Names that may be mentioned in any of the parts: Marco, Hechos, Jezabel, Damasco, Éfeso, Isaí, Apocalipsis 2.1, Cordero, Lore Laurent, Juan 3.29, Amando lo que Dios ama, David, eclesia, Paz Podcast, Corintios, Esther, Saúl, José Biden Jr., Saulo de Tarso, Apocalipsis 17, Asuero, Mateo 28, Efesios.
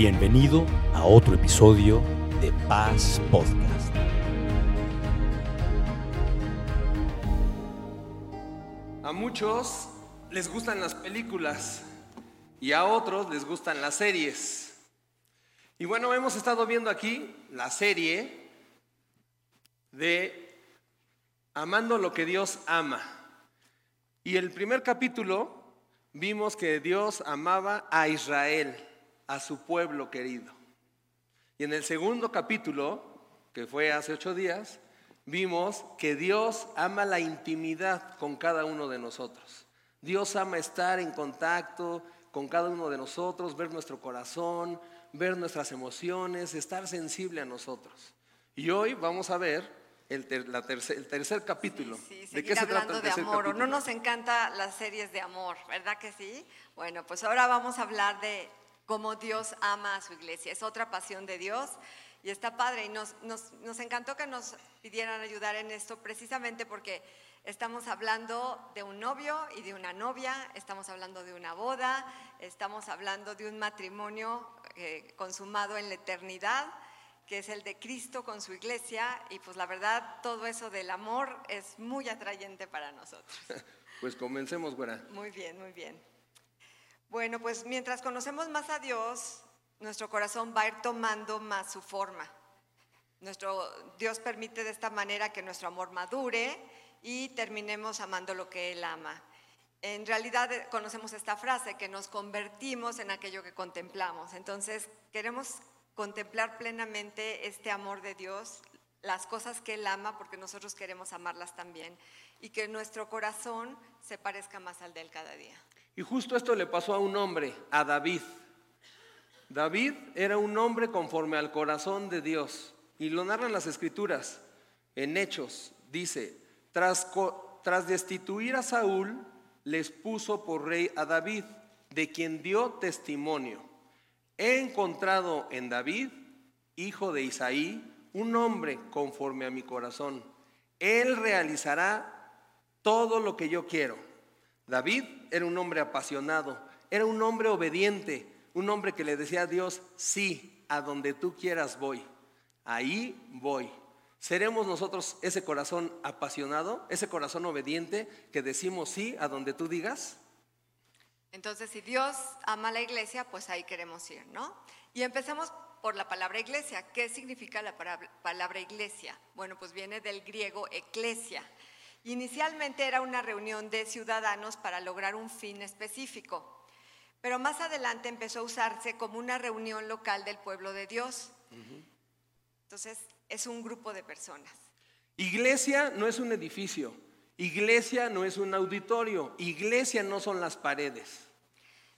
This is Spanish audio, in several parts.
Bienvenido a otro episodio de Paz Podcast. A muchos les gustan las películas y a otros les gustan las series. Y bueno, hemos estado viendo aquí la serie de Amando lo que Dios ama. Y el primer capítulo vimos que Dios amaba a Israel, a su pueblo querido. Y en el segundo capítulo, que fue hace 8 días, vimos que Dios ama la intimidad con cada uno de nosotros. Dios ama estar en contacto con cada uno de nosotros, ver nuestro corazón, ver nuestras emociones, estar sensible a nosotros. Y hoy vamos a ver el tercer capítulo. Sí, ¿de qué se trata el tercer capítulo? No nos encantan las series de amor, ¿verdad que sí? Bueno, pues ahora vamos a hablar de cómo Dios ama a su iglesia. Es otra pasión de Dios y está padre. Y nos encantó que nos pidieran ayudar en esto, precisamente porque estamos hablando de un novio y de una novia, estamos hablando de una boda, estamos hablando de un matrimonio consumado en la eternidad, que es el de Cristo con su iglesia. Y pues la verdad, todo eso del amor es muy atrayente para nosotros. Pues comencemos, güera. Muy bien, muy bien. Bueno, pues mientras conocemos más a Dios, nuestro corazón va a ir tomando más su forma. Dios permite de esta manera que nuestro amor madure y terminemos amando lo que Él ama. En realidad conocemos esta frase, que nos convertimos en aquello que contemplamos. Entonces queremos contemplar plenamente este amor de Dios, las cosas que Él ama, porque nosotros queremos amarlas también, y que nuestro corazón se parezca más al de Él cada día. Y justo esto le pasó a un hombre, a David. David era un hombre conforme al corazón de Dios. Y lo narran las Escrituras. En Hechos dice: tras destituir a Saúl, les puso por rey a David, de quien dio testimonio: he encontrado en David, hijo de Isaí, un hombre conforme a mi corazón. Él realizará todo lo que yo quiero. David era un hombre apasionado, era un hombre obediente, un hombre que le decía a Dios: sí, a donde tú quieras voy, ahí voy. ¿Seremos nosotros ese corazón apasionado, ese corazón obediente que decimos sí a donde tú digas? Entonces, si Dios ama a la iglesia, pues ahí queremos ir, ¿no? Y empezamos por la palabra iglesia. ¿Qué significa la palabra iglesia? Bueno, pues viene del griego eclesia. Inicialmente era una reunión de ciudadanos para lograr un fin específico, pero más adelante empezó a usarse como una reunión local del pueblo de Dios. Entonces, es un grupo de personas. Iglesia no es un edificio, iglesia no es un auditorio, iglesia no son las paredes.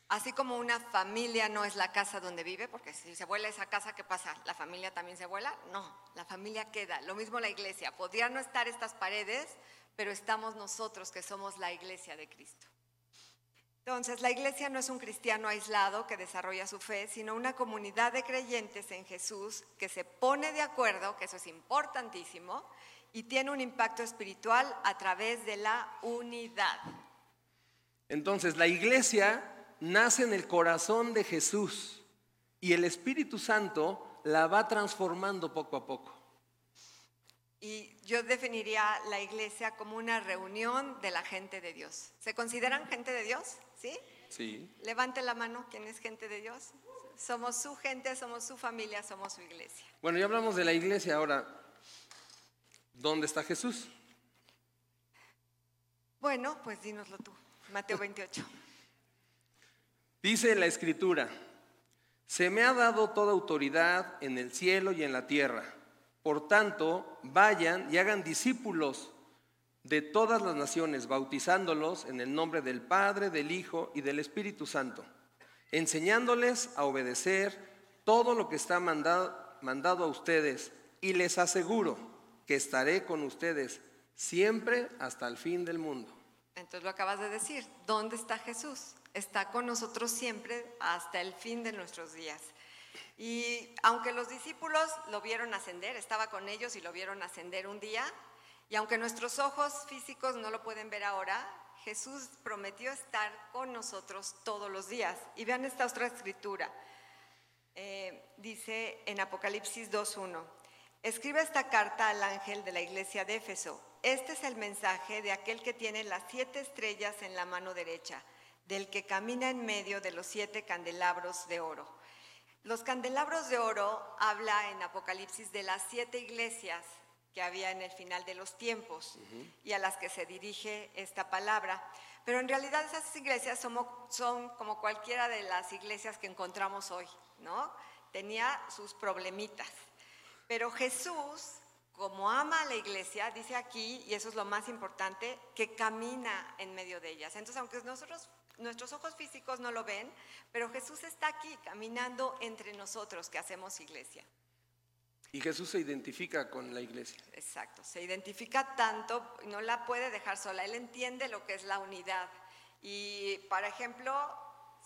Así como una familia no es la casa donde vive, porque si se vuela esa casa, ¿qué pasa? ¿La familia también se vuela? No, la familia queda. Lo mismo la iglesia. Podría no estar estas paredes, pero estamos nosotros, que somos la iglesia de Cristo. Entonces, la iglesia no es un cristiano aislado que desarrolla su fe, sino una comunidad de creyentes en Jesús que se pone de acuerdo, que eso es importantísimo, y tiene un impacto espiritual a través de la unidad. Entonces, la iglesia nace en el corazón de Jesús y el Espíritu Santo la va transformando poco a poco. Y yo definiría la iglesia como una reunión de la gente de Dios. ¿Se consideran gente de Dios? ¿Sí? Sí. Levante la mano, ¿quién es gente de Dios? Somos su gente, somos su familia, somos su iglesia. Bueno, ya hablamos de la iglesia. Ahora, ¿dónde está Jesús? Bueno, pues dínoslo tú. Mateo 28. Dice la Escritura: se me ha dado toda autoridad en el cielo y en la tierra. Por tanto, vayan y hagan discípulos de todas las naciones, bautizándolos en el nombre del Padre, del Hijo y del Espíritu Santo, enseñándoles a obedecer todo lo que está mandado a ustedes. Y les aseguro que estaré con ustedes siempre hasta el fin del mundo. Entonces lo acabas de decir, ¿dónde está Jesús? Está con nosotros siempre hasta el fin de nuestros días. Y aunque los discípulos lo vieron ascender, estaba con ellos y lo vieron ascender un día, y aunque nuestros ojos físicos no lo pueden ver ahora, Jesús prometió estar con nosotros todos los días. Y vean esta otra escritura: Dice en Apocalipsis 2.1, escribe esta carta al ángel de la iglesia de Éfeso. Este es el mensaje de aquel que tiene las 7 estrellas en la mano derecha, del que camina en medio de los 7 candelabros de oro. Los candelabros de oro habla en Apocalipsis de las 7 iglesias que había en el final de los tiempos y a las que se dirige esta palabra. Pero en realidad esas iglesias son como cualquiera de las iglesias que encontramos hoy, ¿no? Tenía sus problemitas. Pero Jesús, como ama a la iglesia, dice aquí, y eso es lo más importante, que camina en medio de ellas. Entonces, aunque nuestros ojos físicos no lo ven, pero Jesús está aquí caminando entre nosotros que hacemos iglesia. Y Jesús se identifica con la iglesia. Exacto, se identifica tanto, no la puede dejar sola, él entiende lo que es la unidad. Y, por ejemplo,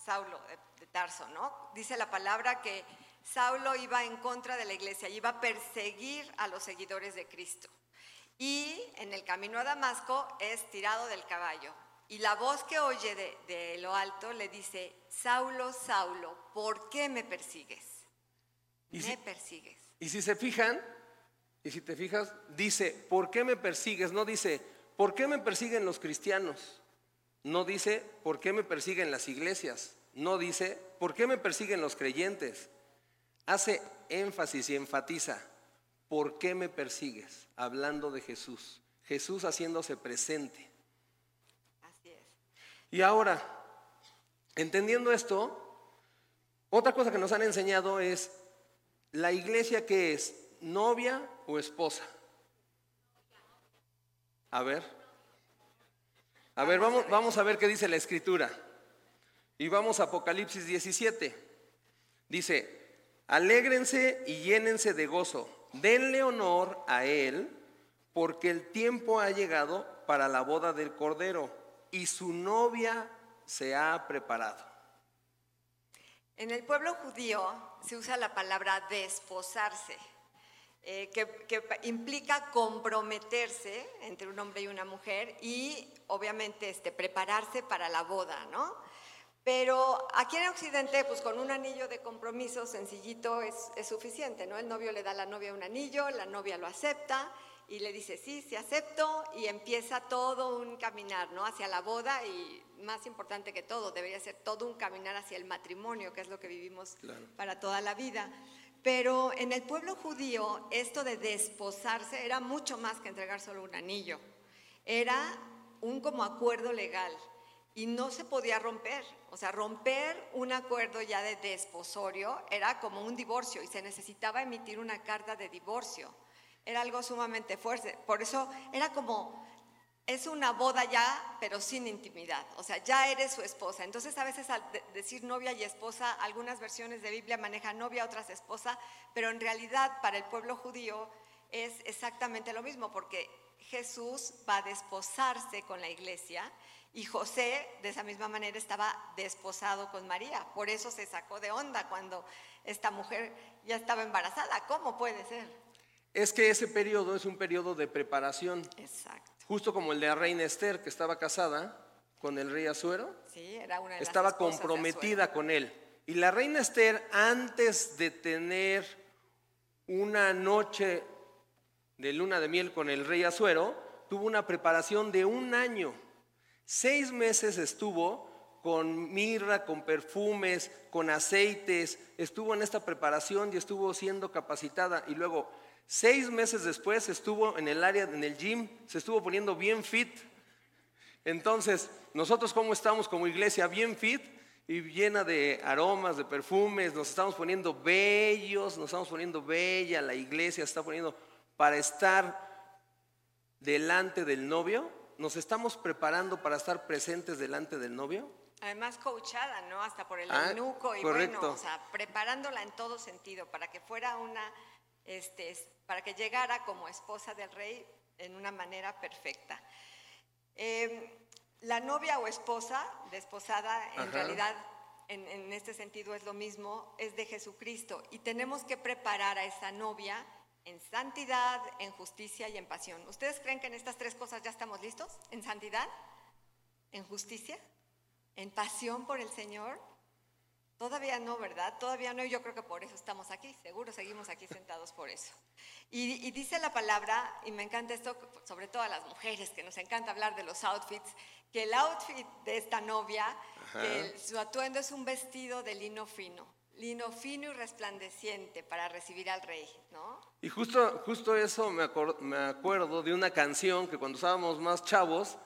Saulo de Tarso, ¿no? Dice la palabra que Saulo iba en contra de la iglesia, iba a perseguir a los seguidores de Cristo. Y en el camino a Damasco es tirado del caballo. Y la voz que oye de lo alto le dice, Saulo, Saulo, ¿por qué me persigues? Me persigues. Y si se fijan, dice, ¿por qué me persigues? No dice, ¿por qué me persiguen los cristianos? No dice, ¿por qué me persiguen las iglesias? No dice, ¿por qué me persiguen los creyentes? Hace énfasis y enfatiza, ¿por qué me persigues? Hablando de Jesús, Jesús haciéndose presente. Así es. Y ahora, entendiendo esto, otra cosa que nos han enseñado es, ¿la iglesia qué es? ¿Novia o esposa? A ver, vamos a ver qué dice la Escritura. Y vamos a Apocalipsis 17. Dice, alégrense y llénense de gozo, denle honor a Él, porque el tiempo ha llegado para la boda del Cordero, y su novia se ha preparado. En el pueblo judío se usa la palabra desposarse, que implica comprometerse entre un hombre y una mujer y obviamente prepararse para la boda, ¿no? Pero aquí en Occidente, pues con un anillo de compromiso sencillito es suficiente, ¿no? El novio le da a la novia un anillo, la novia lo acepta y le dice, sí, acepto, y empieza todo un caminar, ¿no? Hacia la boda y... más importante que todo, debería ser todo un caminar hacia el matrimonio, que es lo que vivimos claro. Para toda la vida. Pero en el pueblo judío, esto de desposarse era mucho más que entregar solo un anillo. Era un como acuerdo legal y no se podía romper. O sea, romper un acuerdo ya de desposorio era como un divorcio y se necesitaba emitir una carta de divorcio. Era algo sumamente fuerte. Por eso era como... es una boda ya, pero sin intimidad, o sea, ya eres su esposa. Entonces, a veces al decir novia y esposa, algunas versiones de Biblia manejan novia, otras esposa, pero en realidad para el pueblo judío es exactamente lo mismo, porque Jesús va a desposarse con la iglesia y José, de esa misma manera, estaba desposado con María. Por eso se sacó de onda cuando esta mujer ya estaba embarazada. ¿Cómo puede ser? Es que ese periodo es un periodo de preparación. Exacto. Justo como el de la reina Esther, que estaba casada con el rey Asuero, sí, era una de las estaba comprometida con él. Y la reina Esther, antes de tener una noche de luna de miel con el rey Asuero, tuvo una preparación de un año. 6 meses estuvo con mirra, con perfumes, con aceites, estuvo en esta preparación y estuvo siendo capacitada. Y luego... 6 meses después estuvo en el área, en el gym, se estuvo poniendo bien fit. Entonces, nosotros cómo estamos como iglesia, bien fit y llena de aromas, de perfumes, nos estamos poniendo bellos, nos estamos poniendo bella, la iglesia se está poniendo para estar delante del novio, nos estamos preparando para estar presentes delante del novio. Además coachada, ¿no? Hasta por el eunuco y correcto. Bueno, o sea, preparándola en todo sentido para que fuera una... para que llegara como esposa del rey en una manera perfecta. La novia o esposa, desposada, en realidad, en este sentido es lo mismo, es de Jesucristo. Y tenemos que preparar a esa novia en santidad, en justicia y en pasión. ¿Ustedes creen que en estas 3 cosas ya estamos listos? ¿En santidad? ¿En justicia? ¿En pasión por el Señor? Todavía no, ¿verdad? Todavía no, y yo creo que por eso estamos aquí, seguro seguimos aquí sentados por eso. Y dice la palabra, y me encanta esto, sobre todo a las mujeres, que nos encanta hablar de los outfits, que el outfit de esta novia, que su atuendo es un vestido de lino fino y resplandeciente para recibir al rey, ¿no? Y justo eso me acuerdo de una canción que cuando estábamos más chavos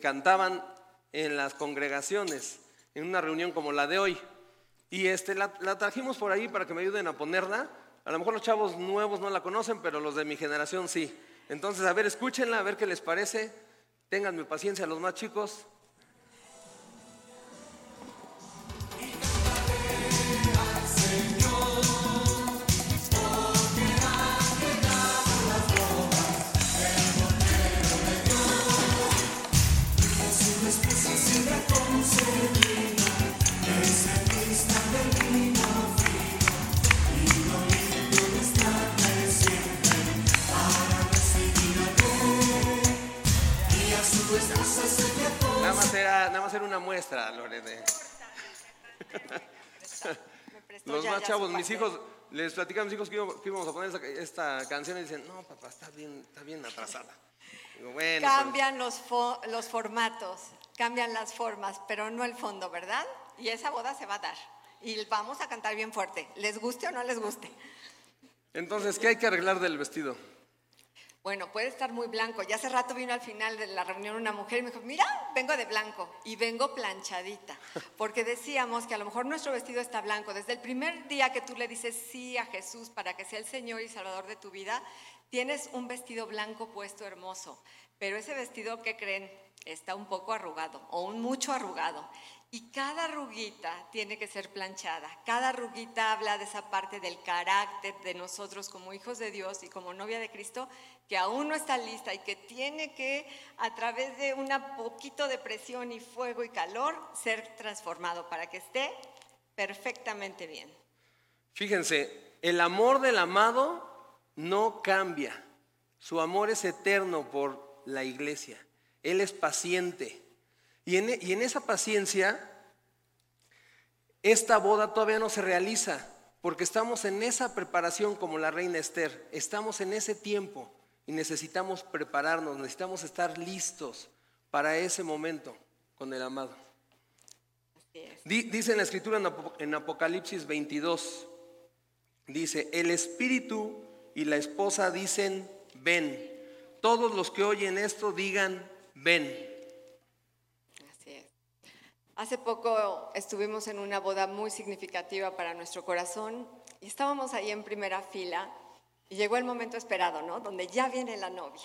cantaban en las congregaciones, en una reunión como la de hoy. Y la trajimos por ahí para que me ayuden a ponerla. A lo mejor los chavos nuevos no la conocen, pero los de mi generación sí. Entonces, a ver, escúchenla, a ver qué les parece. Ténganme paciencia los más chicos. Nada más era una muestra, Lore. Los más chavos, mis hijos, les platicaba a mis hijos que íbamos a poner esta canción y dicen, no, papá, está bien atrasada. Digo, bueno, cambian pues los formatos, cambian las formas, pero no el fondo, ¿verdad? Y esa boda se va a dar. Y vamos a cantar bien fuerte, les guste o no les guste. Entonces, ¿qué hay que arreglar del vestido? Bueno, puede estar muy blanco. Ya hace rato vino al final de la reunión una mujer y me dijo, mira, vengo de blanco y vengo planchadita. Porque decíamos que a lo mejor nuestro vestido está blanco. Desde el primer día que tú le dices sí a Jesús para que sea el Señor y Salvador de tu vida, tienes un vestido blanco puesto hermoso. Pero ese vestido, ¿qué creen? Está un poco arrugado o un mucho arrugado. Y cada arruguita tiene que ser planchada. Cada arruguita habla de esa parte del carácter de nosotros como hijos de Dios y como novia de Cristo, que aún no está lista y que tiene que, a través de un poquito de presión y fuego y calor, ser transformado para que esté perfectamente bien. Fíjense, el amor del amado no cambia. Su amor es eterno por la iglesia. Él es paciente. Y en esa paciencia, esta boda todavía no se realiza, porque estamos en esa preparación como la reina Esther. Estamos en ese tiempo y necesitamos prepararnos, necesitamos estar listos para ese momento con el amado. Dice en la Escritura en Apocalipsis 22, dice, el Espíritu y la esposa dicen, ven. Todos los que oyen esto digan, ven. Hace poco estuvimos en una boda muy significativa para nuestro corazón y estábamos ahí en primera fila y llegó el momento esperado, ¿no? Donde ya viene la novia.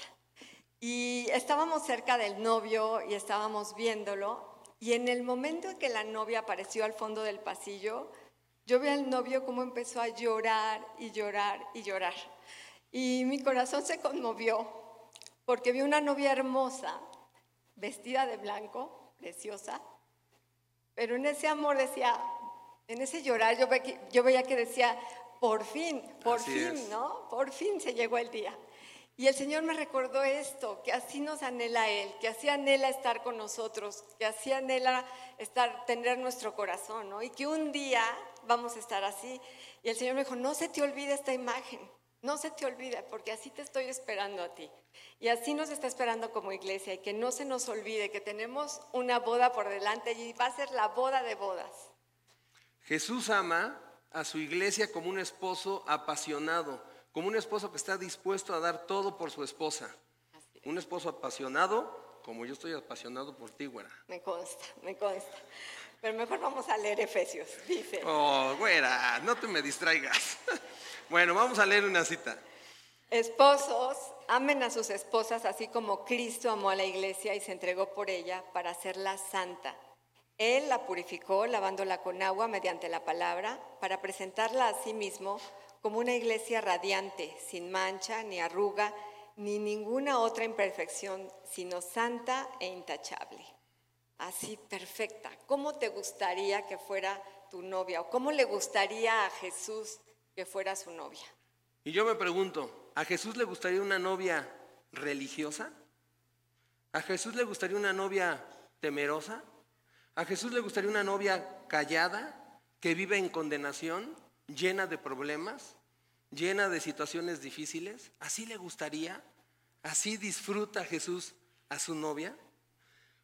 Y estábamos cerca del novio y estábamos viéndolo, y en el momento en que la novia apareció al fondo del pasillo, yo vi al novio cómo empezó a llorar y llorar y llorar. Y mi corazón se conmovió porque vi una novia hermosa, vestida de blanco, preciosa. Pero en ese amor decía, en ese llorar yo veía que decía, por fin, ¿no? Por fin se llegó el día. Y el Señor me recordó esto, que así nos anhela Él, que así anhela estar con nosotros, que así anhela tener nuestro corazón, ¿no? Y que un día vamos a estar así. Y el Señor me dijo, no se te olvide esta imagen, no se te olvide, porque así te estoy esperando a ti. Y así nos está esperando como iglesia, y que no se nos olvide que tenemos una boda por delante y va a ser la boda de bodas. Jesús ama a su iglesia como un esposo apasionado, como un esposo que está dispuesto a dar todo por su esposa. Así es. Un esposo apasionado, como yo estoy apasionado por ti, güera. Me consta. Pero mejor vamos a leer Efesios, dice. Oh, güera, no te me distraigas. Bueno, vamos a leer una cita. Esposos, amen a sus esposas así como Cristo amó a la iglesia y se entregó por ella para hacerla santa. Él la purificó lavándola con agua mediante la palabra para presentarla a sí mismo como una iglesia radiante, sin mancha, ni arruga, ni ninguna otra imperfección, sino santa e intachable. Así, perfecta. ¿Cómo te gustaría que fuera tu novia? ¿O cómo le gustaría a Jesús que fuera su novia? Y yo me pregunto, ¿a Jesús le gustaría una novia religiosa? ¿A Jesús le gustaría una novia temerosa? ¿A Jesús le gustaría una novia callada? que vive en condenación, llena de problemas, llena de situaciones difíciles? ¿Así le gustaría? ¿Así disfruta Jesús a su novia?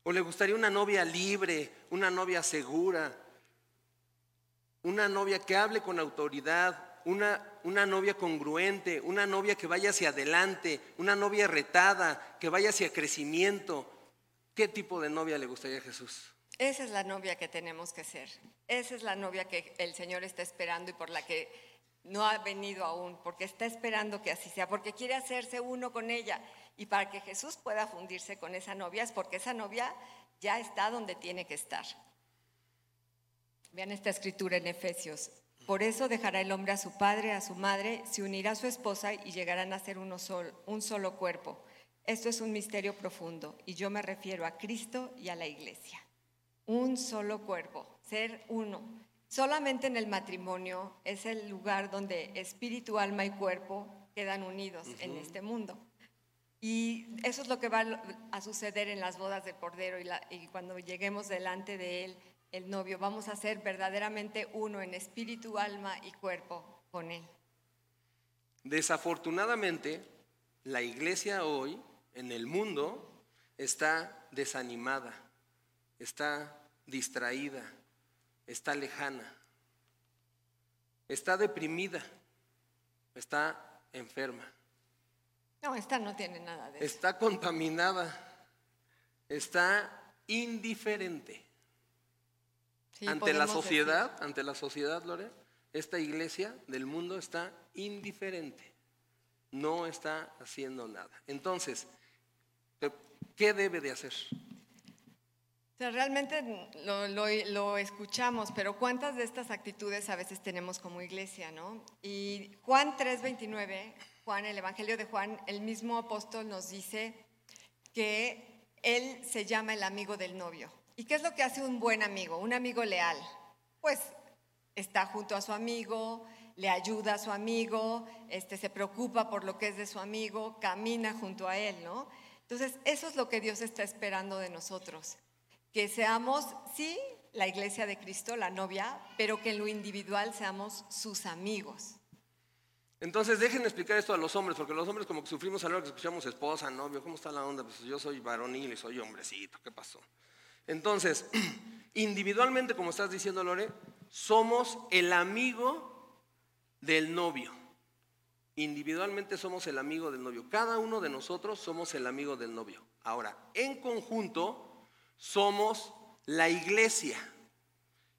¿O le gustaría una novia libre, una novia segura, una novia que hable con autoridad, una novia congruente, una novia que vaya hacia adelante, una novia retada, que vaya hacia crecimiento? ¿Qué tipo de novia le gustaría a Jesús? Esa es la novia que tenemos que ser. Esa es la novia que el Señor está esperando y por la que no ha venido aún, porque está esperando que así sea, porque quiere hacerse uno con ella. Y para que Jesús pueda fundirse con esa novia es porque esa novia ya está donde tiene que estar. Vean esta escritura en Efesios. Por eso dejará el hombre a su padre, a su madre, se unirá a su esposa y llegarán a ser un solo cuerpo. Esto es un misterio profundo y yo me refiero a Cristo y a la iglesia. Un solo cuerpo, ser uno. Solamente en el matrimonio es el lugar donde espíritu, alma y cuerpo quedan unidos en este mundo. Y eso es lo que va a suceder en las bodas del Cordero y cuando lleguemos delante de él, el novio. Vamos a ser verdaderamente uno en espíritu, alma y cuerpo con él. Desafortunadamente, la iglesia hoy en el mundo está desanimada, está distraída, está lejana, está deprimida, está enferma. No, esta no tiene nada de eso. Está contaminada, está indiferente. Sí, ante la sociedad, decir. Ante la sociedad, Lore, esta iglesia del mundo está indiferente, no está haciendo nada. Entonces, ¿qué debe de hacer? O sea, realmente lo escuchamos, pero ¿cuántas de estas actitudes a veces tenemos como iglesia, no? Y Juan 3.29, Juan, el Evangelio de Juan, el mismo apóstol nos dice que él se llama el amigo del novio. ¿Y qué es lo que hace un buen amigo, un amigo leal? Pues está junto a su amigo, le ayuda a su amigo, se preocupa por lo que es de su amigo, camina junto a él, ¿no? Entonces, eso es lo que Dios está esperando de nosotros. Que seamos, sí, la iglesia de Cristo, la novia, pero que en lo individual seamos sus amigos. Entonces, dejen explicar esto a los hombres, porque los hombres como que sufrimos a la hora que escuchamos esposa, novio, ¿cómo está la onda? Pues yo soy varonil y soy hombrecito, ¿qué pasó? Entonces, individualmente, como estás diciendo, Lore, somos el amigo del novio. Individualmente somos el amigo del novio. Cada uno de nosotros somos el amigo del novio. Ahora, en conjunto, somos la iglesia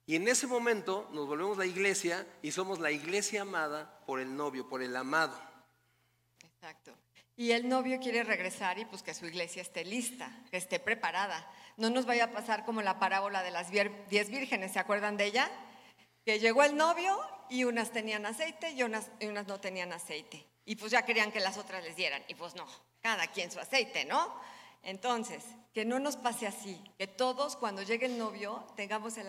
y en ese momento nos volvemos la iglesia y somos la iglesia amada por el novio, por el amado. Exacto. Y el novio quiere regresar y pues que su iglesia esté lista, que esté preparada. No nos vaya a pasar como la parábola de las 10 vírgenes, ¿se acuerdan de ella? Que llegó el novio y unas tenían aceite y unas no tenían aceite. Y pues ya querían que las otras les dieran y pues no, cada quien su aceite, ¿no? Entonces, que no nos pase así, que todos cuando llegue el novio tengamos el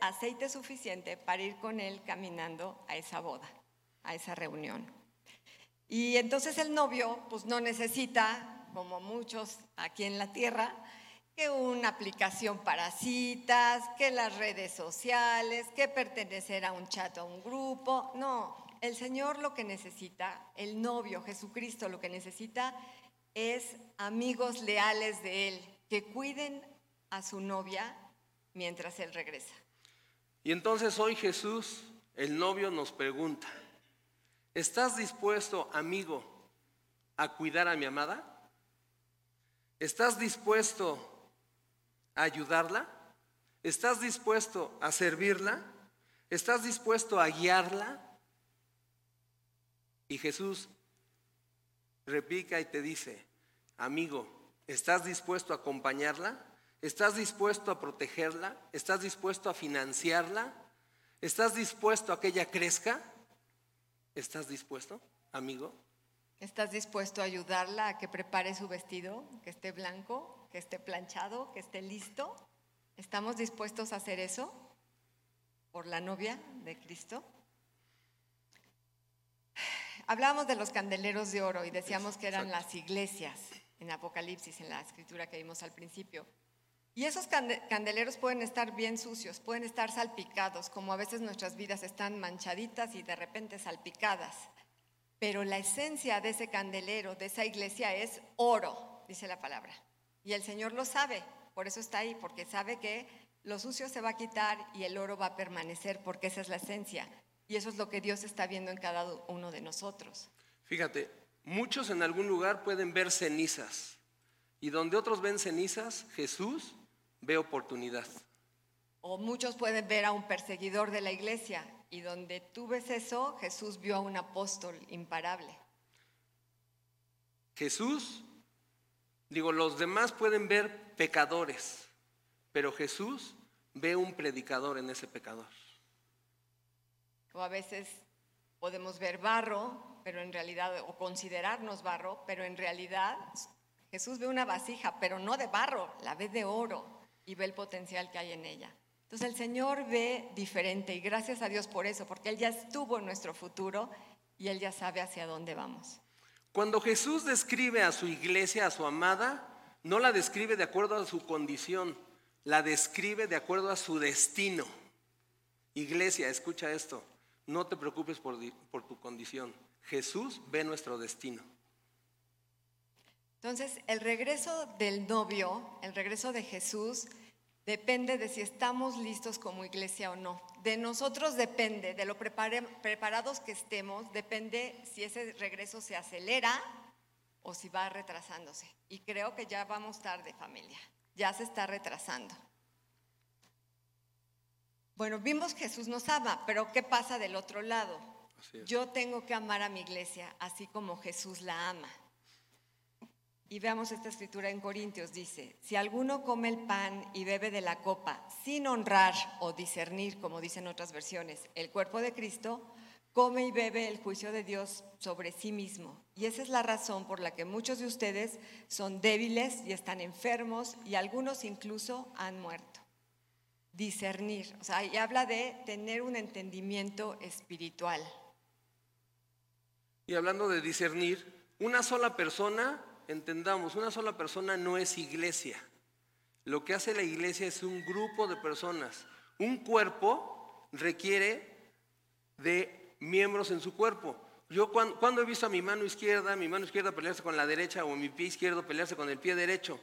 aceite suficiente para ir con él caminando a esa boda, a esa reunión. Y entonces el novio pues no necesita, como muchos aquí en la tierra, que una aplicación para citas, que las redes sociales, que pertenecer a un chat o a un grupo. No, el Señor lo que necesita, el novio Jesucristo lo que necesita es amigos leales de él, que cuiden a su novia mientras él regresa. Y entonces hoy Jesús, el novio, nos pregunta: ¿estás dispuesto, amigo, a cuidar a mi amada? ¿Estás dispuesto a ayudarla? ¿Estás dispuesto a servirla? ¿Estás dispuesto a guiarla? Y Jesús replica y te dice: amigo, ¿estás dispuesto a acompañarla? ¿Estás dispuesto a protegerla? ¿Estás dispuesto a financiarla? ¿Estás dispuesto a que ella crezca? ¿Estás dispuesto, amigo? ¿Estás dispuesto a ayudarla a que prepare su vestido, que esté blanco, que esté planchado, que esté listo? ¿Estamos dispuestos a hacer eso por la novia de Cristo? Hablábamos de los candeleros de oro y decíamos que eran las iglesias en Apocalipsis, en la escritura que vimos al principio. Y esos candeleros pueden estar bien sucios, pueden estar salpicados, como a veces nuestras vidas están manchaditas y de repente salpicadas. Pero la esencia de ese candelero, de esa iglesia, es oro, dice la palabra. Y el Señor lo sabe, por eso está ahí, porque sabe que lo sucio se va a quitar y el oro va a permanecer, porque esa es la esencia. Y eso es lo que Dios está viendo en cada uno de nosotros. Fíjate, muchos en algún lugar pueden ver cenizas. Y donde otros ven cenizas, Jesús ve oportunidad. O muchos pueden ver a un perseguidor de la iglesia. Y donde tú ves eso, Jesús vio a un apóstol imparable. Los demás pueden ver pecadores, pero Jesús ve un predicador en ese pecador. O a veces podemos ver barro, pero en realidad, o considerarnos barro, pero en realidad Jesús ve una vasija, pero no de barro, la ve de oro y ve el potencial que hay en ella. Entonces el Señor ve diferente y gracias a Dios por eso, porque Él ya estuvo en nuestro futuro y Él ya sabe hacia dónde vamos. Cuando Jesús describe a su iglesia, a su amada, no la describe de acuerdo a su condición, la describe de acuerdo a su destino. Iglesia, escucha esto, no te preocupes por tu condición. Jesús ve nuestro destino. Entonces, el regreso del novio, el regreso de Jesús, depende de si estamos listos como iglesia o no. De nosotros depende, de lo preparados que estemos, depende si ese regreso se acelera o si va retrasándose. Y creo que ya vamos tarde, familia, ya se está retrasando. Bueno, vimos que Jesús nos ama, pero ¿qué pasa del otro lado? Yo tengo que amar a mi iglesia, así como Jesús la ama. Y veamos esta escritura en Corintios, dice: si alguno come el pan y bebe de la copa sin honrar o discernir, como dicen otras versiones, el cuerpo de Cristo, come y bebe el juicio de Dios sobre sí mismo. Y esa es la razón por la que muchos de ustedes son débiles y están enfermos y algunos incluso han muerto. Discernir, o sea, y habla de tener un entendimiento espiritual. Y hablando de discernir, una sola persona no es iglesia. Lo que hace la iglesia es un grupo de personas. Un cuerpo requiere de miembros en su cuerpo. Yo cuando he visto a mi mano izquierda pelearse con la derecha, o mi pie izquierdo pelearse con el pie derecho,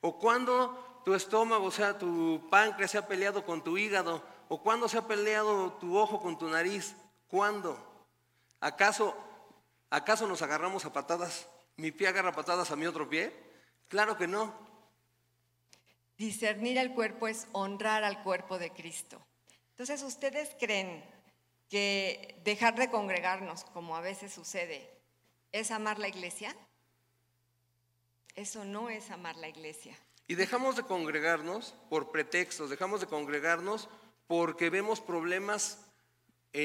o cuando tu estómago, o sea, tu páncreas se ha peleado con tu hígado, o cuando se ha peleado tu ojo con tu nariz, ¿cuándo? ¿Acaso nos agarramos a patadas? ¿Mi pie agarra patadas a mi otro pie? Claro que no. Discernir al cuerpo es honrar al cuerpo de Cristo. Entonces, ¿ustedes creen que dejar de congregarnos, como a veces sucede, es amar la iglesia? Eso no es amar la iglesia. Y dejamos de congregarnos por pretextos, dejamos de congregarnos porque vemos problemas a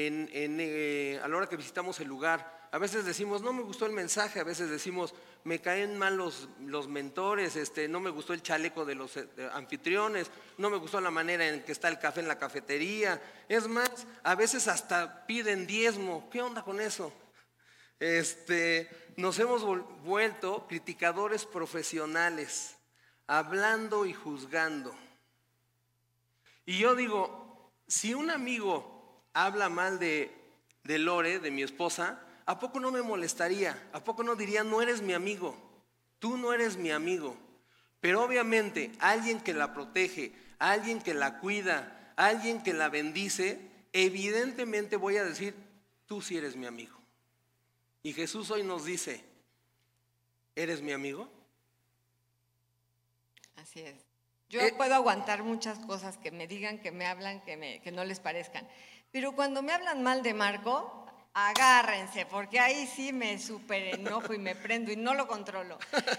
la hora que visitamos el lugar. A veces decimos, no me gustó el mensaje, a veces decimos, me caen mal los mentores, no me gustó el chaleco de los anfitriones, no me gustó la manera en que está el café en la cafetería. Es más, a veces hasta piden diezmo. ¿Qué onda con eso? Nos hemos vuelto criticadores profesionales, hablando y juzgando. Y yo digo, si un amigo habla mal de Lore, de mi esposa, ¿a poco no me molestaría? ¿A poco no diría, no eres mi amigo? Tú no eres mi amigo. Pero obviamente alguien que la protege, alguien que la cuida, alguien que la bendice, evidentemente voy a decir, tú sí eres mi amigo. Y Jesús hoy nos dice, ¿eres mi amigo? Así es. Yo puedo aguantar muchas cosas que me digan, que me hablan, que no les parezcan. Pero cuando me hablan mal de Marco, agárrense, porque ahí sí me súper enojo y me prendo y no lo controlo.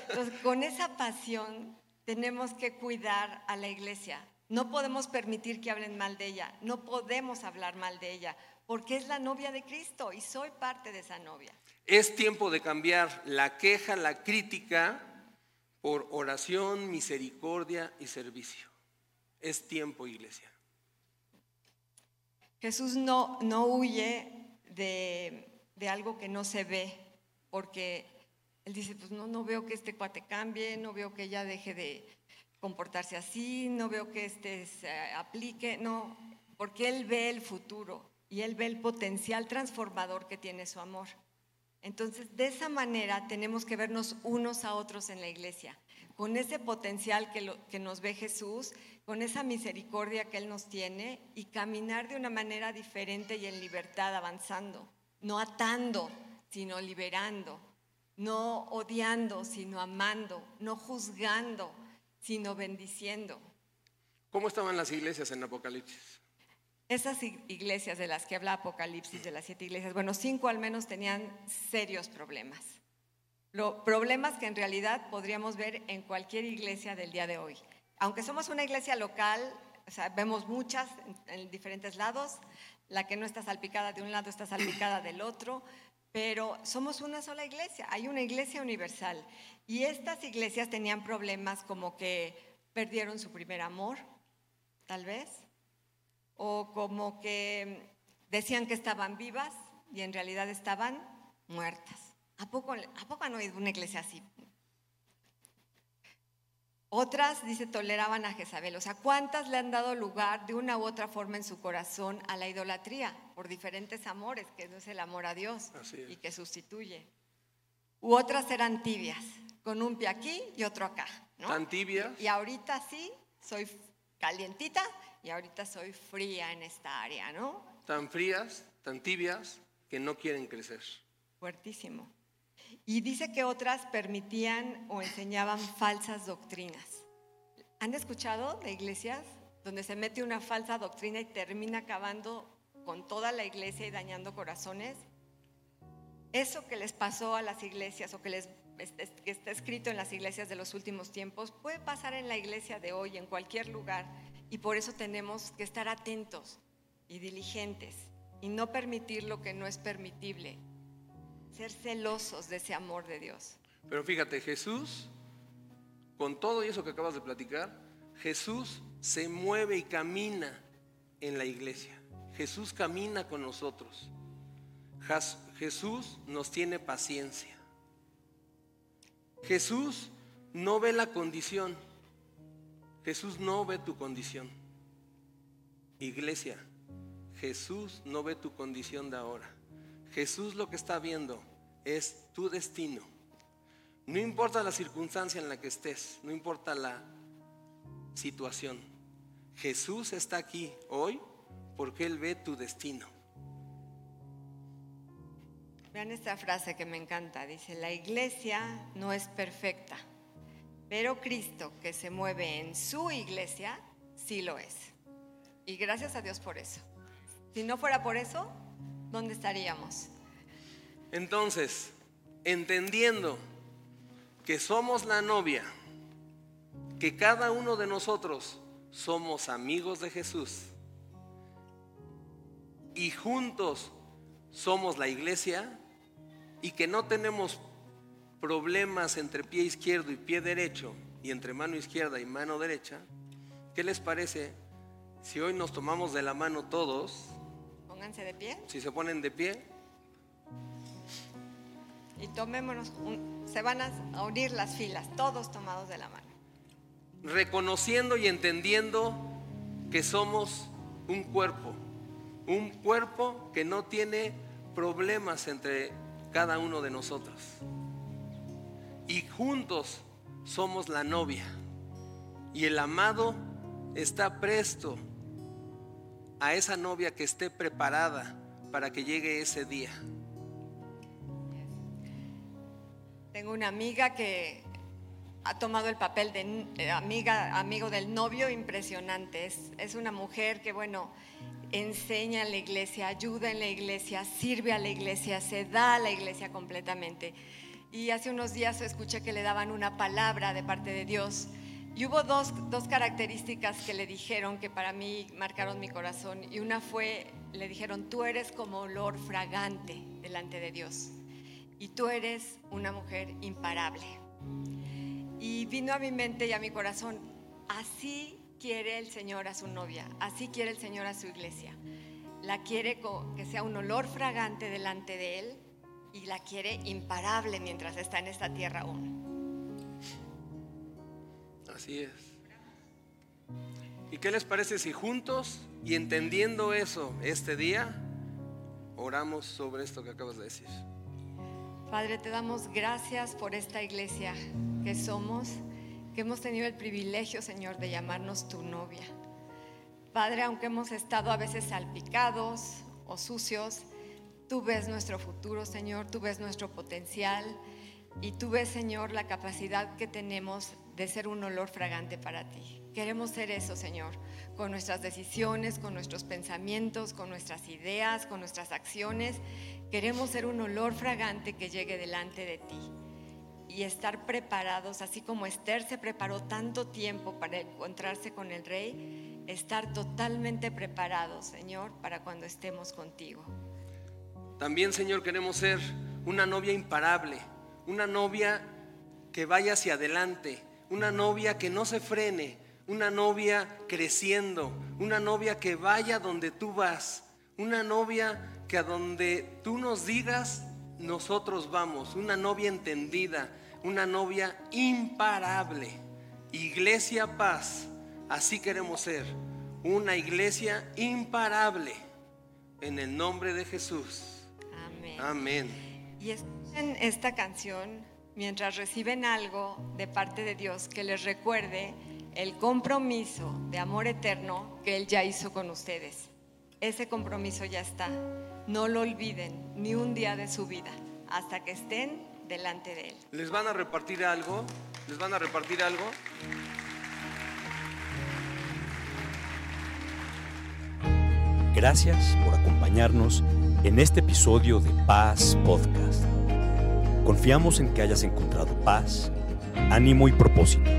Entonces, con esa pasión tenemos que cuidar a la iglesia. No podemos permitir que hablen mal de ella, no podemos hablar mal de ella, porque es la novia de Cristo y soy parte de esa novia. Es tiempo de cambiar la queja, la crítica, por oración, misericordia y servicio. Es tiempo, iglesia. Jesús no huye de algo que no se ve, porque él dice, pues no veo que este cuate cambie, no veo que ella deje de comportarse así, no veo que se aplique, no, porque Él ve el futuro y Él ve el potencial transformador que tiene su amor. Entonces, de esa manera tenemos que vernos unos a otros en la iglesia, con ese potencial que nos ve Jesús, con esa misericordia que Él nos tiene, y caminar de una manera diferente y en libertad, avanzando, no atando, sino liberando, no odiando, sino amando, no juzgando, sino bendiciendo. ¿Cómo estaban las iglesias en Apocalipsis? Esas iglesias de las que habla Apocalipsis, de las 7 iglesias, bueno, 5 al menos tenían serios problemas. Problemas que en realidad podríamos ver en cualquier iglesia del día de hoy. Aunque somos una iglesia local, o sea, vemos muchas en diferentes lados, la que no está salpicada de un lado está salpicada del otro, pero somos una sola iglesia, hay una iglesia universal. Y estas iglesias tenían problemas como que perdieron su primer amor, tal vez, o como que decían que estaban vivas y en realidad estaban muertas. ¿A poco han oído una iglesia así? Otras, dice, toleraban a Jezabel. O sea, ¿cuántas le han dado lugar de una u otra forma en su corazón a la idolatría? Por diferentes amores, que no es el amor a Dios y que sustituye. U otras eran tibias, con un pie aquí y otro acá, ¿no? ¿Tan tibias? Y ahorita sí, soy calientita y ahorita soy fría en esta área, ¿no? Tan frías, tan tibias, que no quieren crecer. Fuertísimo. Y dice que otras permitían o enseñaban falsas doctrinas. ¿Han escuchado de iglesias donde se mete una falsa doctrina y termina acabando con toda la iglesia y dañando corazones? Eso que les pasó a las iglesias, o que está escrito en las iglesias de los últimos tiempos, puede pasar en la iglesia de hoy, en cualquier lugar, y por eso tenemos que estar atentos y diligentes y no permitir lo que no es permitible. Ser celosos de ese amor de Dios. Pero fíjate, Jesús, con todo eso que acabas de platicar, Jesús se mueve y camina en la iglesia. Jesús camina con nosotros. Jesús nos tiene paciencia. Jesús no ve la condición. Jesús no ve tu condición. Iglesia, Jesús no ve tu condición de ahora. Jesús lo que está viendo es tu destino. No importa la circunstancia en la que estés, no importa la situación. Jesús está aquí hoy porque Él ve tu destino. Vean esta frase que me encanta. Dice: la iglesia no es perfecta, pero Cristo, que se mueve en su iglesia, sí lo es. Y gracias a Dios por eso. Si no fuera por eso, ¿dónde estaríamos? Entonces, entendiendo que somos la novia, que cada uno de nosotros somos amigos de Jesús y juntos somos la iglesia, y que no tenemos problemas entre pie izquierdo y pie derecho, y entre mano izquierda y mano derecha, ¿qué les parece si hoy nos tomamos de la mano todos? Pónganse de pie. Si se ponen de pie. Y tomémonos, se van a unir las filas, todos tomados de la mano. Reconociendo y entendiendo que somos un cuerpo que no tiene problemas entre cada uno de nosotros. Y juntos somos la novia. Y el amado está presto a esa novia que esté preparada para que llegue ese día. Tengo una amiga que ha tomado el papel de amigo del novio impresionante. Es una mujer que, bueno, enseña en la iglesia, ayuda en la iglesia, sirve a la iglesia, se da a la iglesia completamente. Y hace unos días escuché que le daban una palabra de parte de Dios. Y hubo dos características que le dijeron que para mí marcaron mi corazón. Y una fue, le dijeron: tú eres como olor fragante delante de Dios. Y tú eres una mujer imparable. Y vino a mi mente y a mi corazón: así quiere el Señor a su novia, así quiere el Señor a su iglesia. La quiere que sea un olor fragante delante de Él, y la quiere imparable mientras está en esta tierra aún. Así es. ¿Y qué les parece si juntos y entendiendo eso este día oramos sobre esto que acabas de decir? Padre, te damos gracias por esta iglesia que somos, que hemos tenido el privilegio, Señor, de llamarnos tu novia. Padre, aunque hemos estado a veces salpicados o sucios, tú ves nuestro futuro, Señor, tú ves nuestro potencial y tú ves, Señor, la capacidad que tenemos de ser un olor fragante para ti. Queremos ser eso, Señor, con nuestras decisiones, con nuestros pensamientos, con nuestras ideas, con nuestras acciones. Queremos ser un olor fragante que llegue delante de ti y estar preparados, así como Esther se preparó tanto tiempo para encontrarse con el rey, estar totalmente preparados, Señor, para cuando estemos contigo. También, Señor, queremos ser una novia imparable, una novia que vaya hacia adelante, una novia que no se frene, una novia creciendo, una novia que vaya donde tú vas, una novia que a donde tú nos digas, nosotros vamos, una novia entendida, una novia imparable. Iglesia Paz, así queremos ser, una iglesia imparable, en el nombre de Jesús. Amén. Y escuchen esta canción mientras reciben algo de parte de Dios que les recuerde el compromiso de amor eterno que Él ya hizo con ustedes. Ese compromiso ya está. No lo olviden ni un día de su vida hasta que estén delante de Él. ¿Les van a repartir algo? ¿Les van a repartir algo? Gracias por acompañarnos en este episodio de Paz Podcast. Confiamos en que hayas encontrado paz, ánimo y propósito.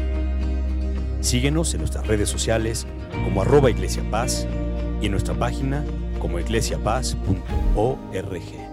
Síguenos en nuestras redes sociales como @iglesiapaz y en nuestra página como eclesiapaz.org.